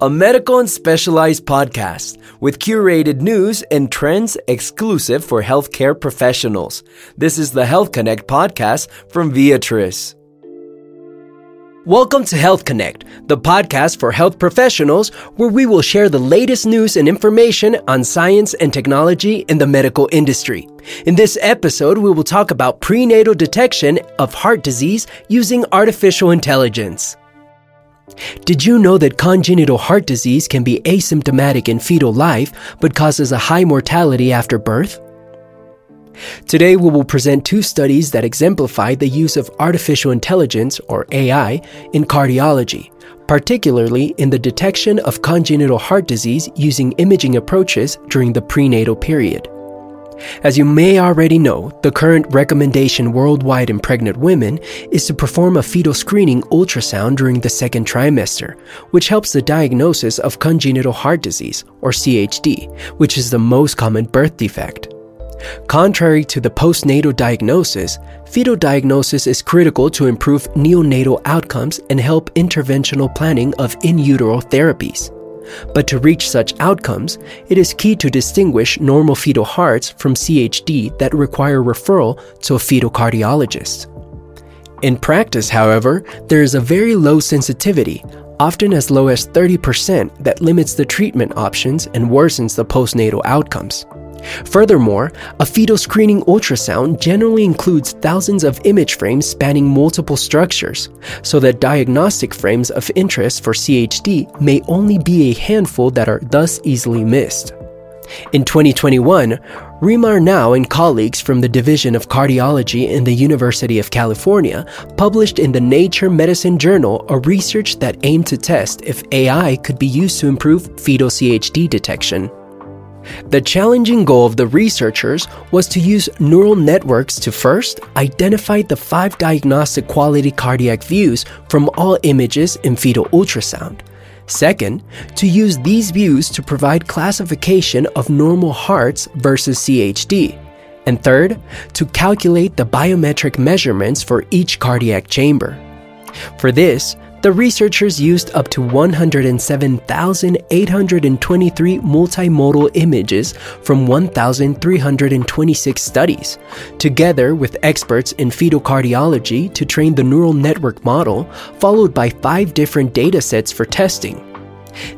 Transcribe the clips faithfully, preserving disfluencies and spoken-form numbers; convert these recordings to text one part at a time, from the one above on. a medical and specialized podcast with curated news and trends exclusive for healthcare professionals. This is the Health Connect podcast from ViaTris. Welcome to Health Connect, the podcast for health professionals where we will share the latest news and information on science and technology in the medical industry. In this episode, we will talk about prenatal detection of heart disease using artificial intelligence. Did you know that congenital heart disease can be asymptomatic in fetal life but causes a high mortality after birth? Today, we will present two studies that exemplify the use of artificial intelligence, or A I, in cardiology, particularly in the detection of congenital heart disease using imaging approaches during the prenatal period. As you may already know, the current recommendation worldwide in pregnant women is to perform a fetal screening ultrasound during the second trimester, which helps the diagnosis of congenital heart disease, or C H D, which is the most common birth defect. Contrary to the postnatal diagnosis, fetal diagnosis is critical to improve neonatal outcomes and help interventional planning of in utero therapies. But to reach such outcomes, it is key to distinguish normal fetal hearts from C H D that require referral to a fetal cardiologist. In practice, however, there is a very low sensitivity, often as low as thirty percent, that limits the treatment options and worsens the postnatal outcomes. Furthermore, a fetal screening ultrasound generally includes thousands of image frames spanning multiple structures, so that diagnostic frames of interest for C H D may only be a handful that are thus easily missed. In twenty twenty-one, R. Arnaout and colleagues from the Division of Cardiology in the University of California published in the Nature Medicine journal a research that aimed to test if A I could be used to improve fetal C H D detection. The challenging goal of the researchers was to use neural networks to first identify the five diagnostic quality cardiac views from all images in fetal ultrasound. Second, to use these views to provide classification of normal hearts versus C H D. And third, to calculate the biometric measurements for each cardiac chamber. For this, the researchers used up to one hundred seven thousand eight hundred twenty-three multimodal images from one thousand three hundred twenty-six studies, together with experts in fetal cardiology to train the neural network model, followed by five different datasets for testing.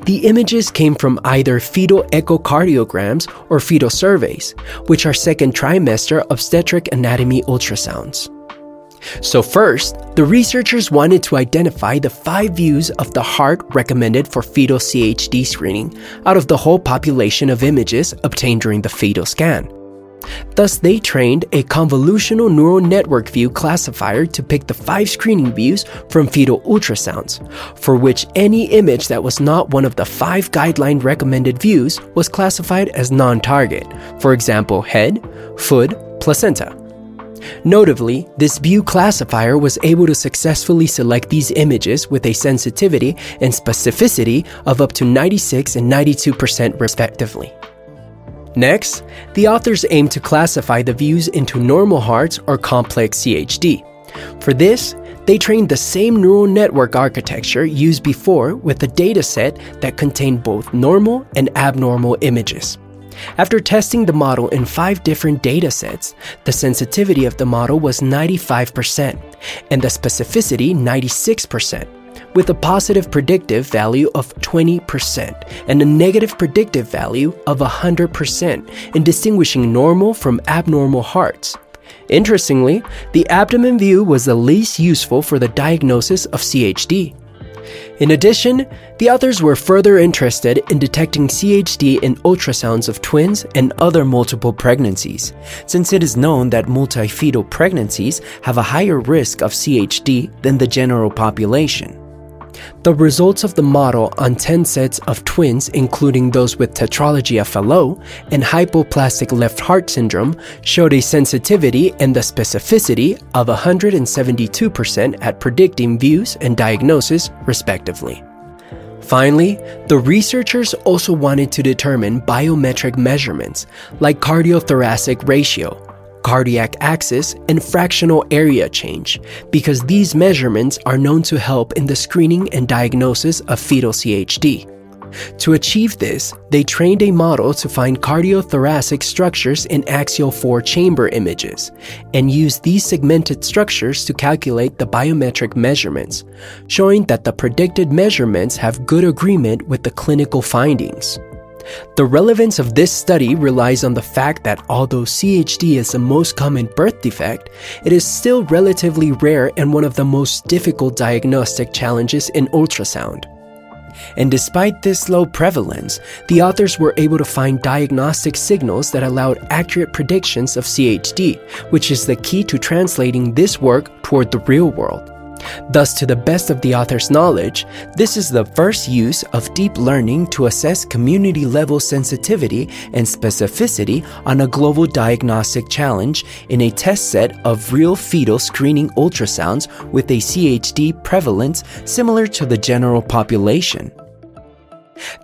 The images came from either fetal echocardiograms or fetal surveys, which are second trimester obstetric anatomy ultrasounds. So first, the researchers wanted to identify the five views of the heart recommended for fetal C H D screening out of the whole population of images obtained during the fetal scan. Thus, they trained a convolutional neural network view classifier to pick the five screening views from fetal ultrasounds, for which any image that was not one of the five guideline-recommended views was classified as non-target, for example, head, foot, placenta. Notably, this view classifier was able to successfully select these images with a sensitivity and specificity of up to ninety-six and ninety-two percent respectively. Next, the authors aimed to classify the views into normal hearts or complex C H D. For this, they trained the same neural network architecture used before with a dataset that contained both normal and abnormal images. After testing the model in five different datasets, the sensitivity of the model was ninety-five percent and the specificity ninety-six percent, with a positive predictive value of twenty percent and a negative predictive value of one hundred percent in distinguishing normal from abnormal hearts. Interestingly, the abdomen view was the least useful for the diagnosis of C H D. In addition, the authors were further interested in detecting C H D in ultrasounds of twins and other multiple pregnancies, since it is known that multifetal pregnancies have a higher risk of C H D than the general population. The results of the model on ten sets of twins, including those with tetralogy of Fallot and hypoplastic left heart syndrome, showed a sensitivity and the specificity of one hundred seventy-two percent at predicting views and diagnosis, respectively. Finally, the researchers also wanted to determine biometric measurements, like cardiothoracic ratio, cardiac axis, and fractional area change, because these measurements are known to help in the screening and diagnosis of fetal C H D. To achieve this, they trained a model to find cardiothoracic structures in axial four-chamber images and used these segmented structures to calculate the biometric measurements, showing that the predicted measurements have good agreement with the clinical findings. The relevance of this study relies on the fact that although C H D is the most common birth defect, it is still relatively rare and one of the most difficult diagnostic challenges in ultrasound. And despite this low prevalence, the authors were able to find diagnostic signals that allowed accurate predictions of C H D, which is the key to translating this work toward the real world. Thus, to the best of the author's knowledge, this is the first use of deep learning to assess community-level sensitivity and specificity on a global diagnostic challenge in a test set of real fetal screening ultrasounds with a C H D prevalence similar to the general population.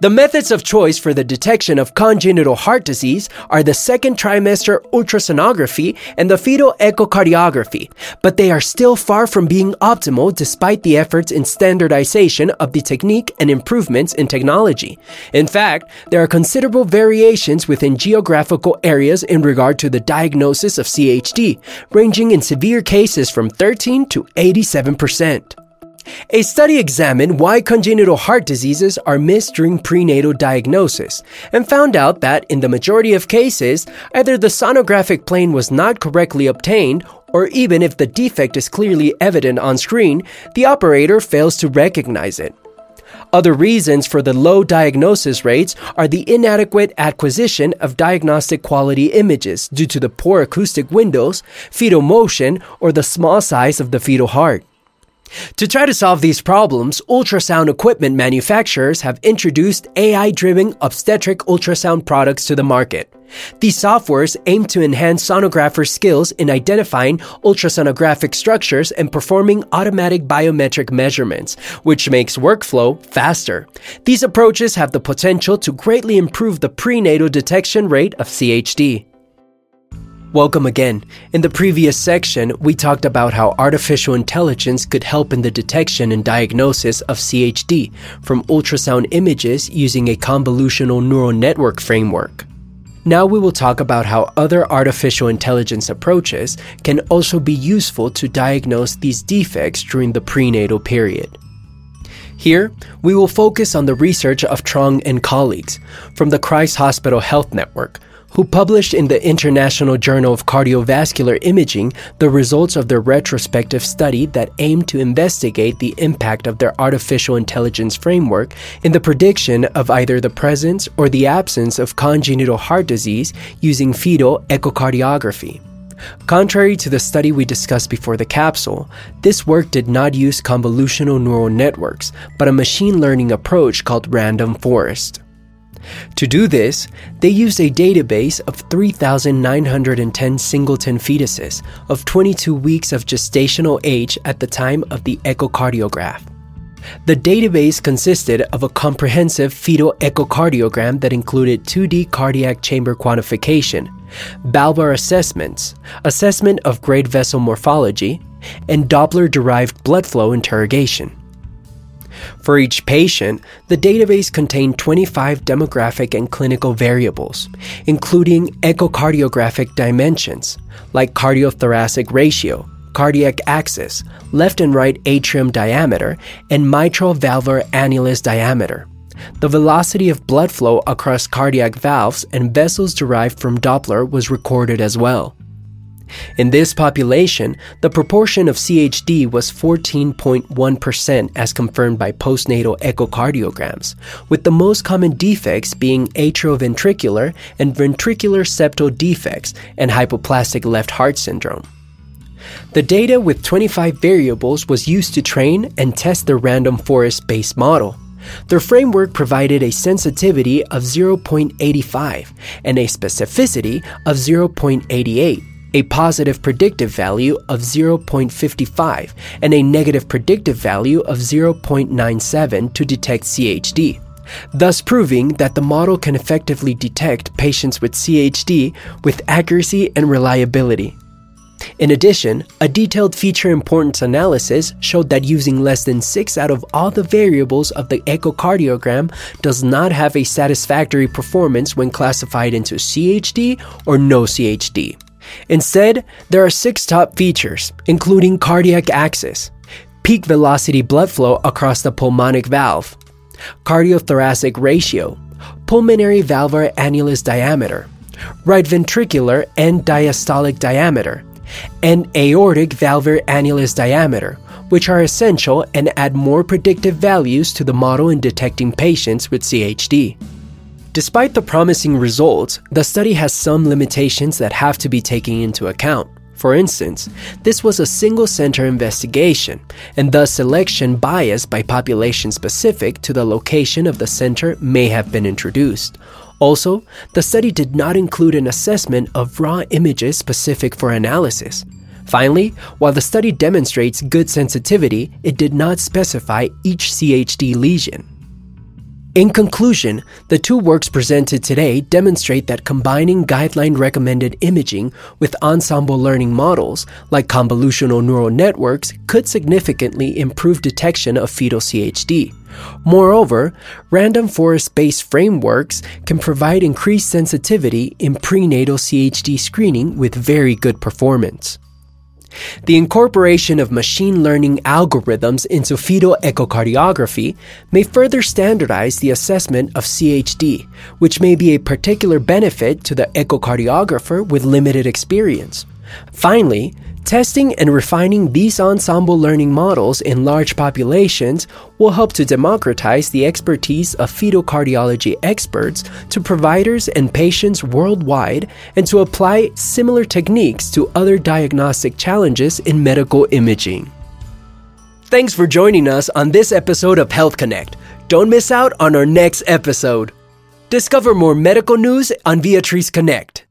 The methods of choice for the detection of congenital heart disease are the second trimester ultrasonography and the fetal echocardiography, but they are still far from being optimal despite the efforts in standardization of the technique and improvements in technology. In fact, there are considerable variations within geographical areas in regard to the diagnosis of C H D, ranging in severe cases from thirteen to eighty-seven percent. A study examined why congenital heart diseases are missed during prenatal diagnosis and found out that, in the majority of cases, either the sonographic plane was not correctly obtained or even if the defect is clearly evident on screen, the operator fails to recognize it. Other reasons for the low diagnosis rates are the inadequate acquisition of diagnostic quality images due to the poor acoustic windows, fetal motion, or the small size of the fetal heart. To try to solve these problems, ultrasound equipment manufacturers have introduced A I-driven obstetric ultrasound products to the market. These softwares aim to enhance sonographers' skills in identifying ultrasonographic structures and performing automatic biometric measurements, which makes workflow faster. These approaches have the potential to greatly improve the prenatal detection rate of C H D. Welcome again. In the previous section, we talked about how artificial intelligence could help in the detection and diagnosis of C H D from ultrasound images using a convolutional neural network framework. Now we will talk about how other artificial intelligence approaches can also be useful to diagnose these defects during the prenatal period. Here, we will focus on the research of Truong and colleagues from the Christ Hospital Health Network, who published in the International Journal of Cardiovascular Imaging the results of their retrospective study that aimed to investigate the impact of their artificial intelligence framework in the prediction of either the presence or the absence of congenital heart disease using fetal echocardiography. Contrary to the study we discussed before the capsule, this work did not use convolutional neural networks, but a machine learning approach called random forest. To do this, they used a database of three thousand nine hundred ten singleton fetuses of twenty-two weeks of gestational age at the time of the echocardiograph. The database consisted of a comprehensive fetal echocardiogram that included two D cardiac chamber quantification, valvular assessments, assessment of great vessel morphology, and Doppler-derived blood flow interrogation. For each patient, the database contained twenty-five demographic and clinical variables, including echocardiographic dimensions, like cardiothoracic ratio, cardiac axis, left and right atrium diameter, and mitral valvular annulus diameter, the velocity of blood flow across cardiac valves and vessels derived from Doppler was recorded as well. In this population, the proportion of C H D was fourteen point one percent as confirmed by postnatal echocardiograms, with the most common defects being atrioventricular and ventricular septal defects and hypoplastic left heart syndrome. The data with twenty-five variables was used to train and test the random forest-based model. Their framework provided a sensitivity of zero point eight five and a specificity of zero point eight eight. a positive predictive value of zero point five five, and a negative predictive value of zero point nine seven to detect C H D, thus proving that the model can effectively detect patients with C H D with accuracy and reliability. In addition, a detailed feature importance analysis showed that using less than six out of all the variables of the echocardiogram does not have a satisfactory performance when classified into C H D or no C H D. Instead, there are six top features, including cardiac axis, peak velocity blood flow across the pulmonic valve, cardiothoracic ratio, pulmonary valvular annulus diameter, right ventricular and diastolic diameter, and aortic valvular annulus diameter, which are essential and add more predictive values to the model in detecting patients with C H D. Despite the promising results, the study has some limitations that have to be taken into account. For instance, this was a single-center investigation, and thus selection bias by population specific to the location of the center may have been introduced. Also, the study did not include an assessment of raw images specific for analysis. Finally, while the study demonstrates good sensitivity, it did not specify each C H D lesion. In conclusion, the two works presented today demonstrate that combining guideline-recommended imaging with ensemble learning models, like convolutional neural networks, could significantly improve detection of fetal C H D. Moreover, random forest-based frameworks can provide increased sensitivity in prenatal C H D screening with very good performance. The incorporation of machine learning algorithms into fetal echocardiography may further standardize the assessment of C H D, which may be a particular benefit to the echocardiographer with limited experience. Finally, testing and refining these ensemble learning models in large populations will help to democratize the expertise of fetal cardiology experts to providers and patients worldwide and to apply similar techniques to other diagnostic challenges in medical imaging. Thanks for joining us on this episode of Health Connect. Don't miss out on our next episode. Discover more medical news on ViaTris Connect.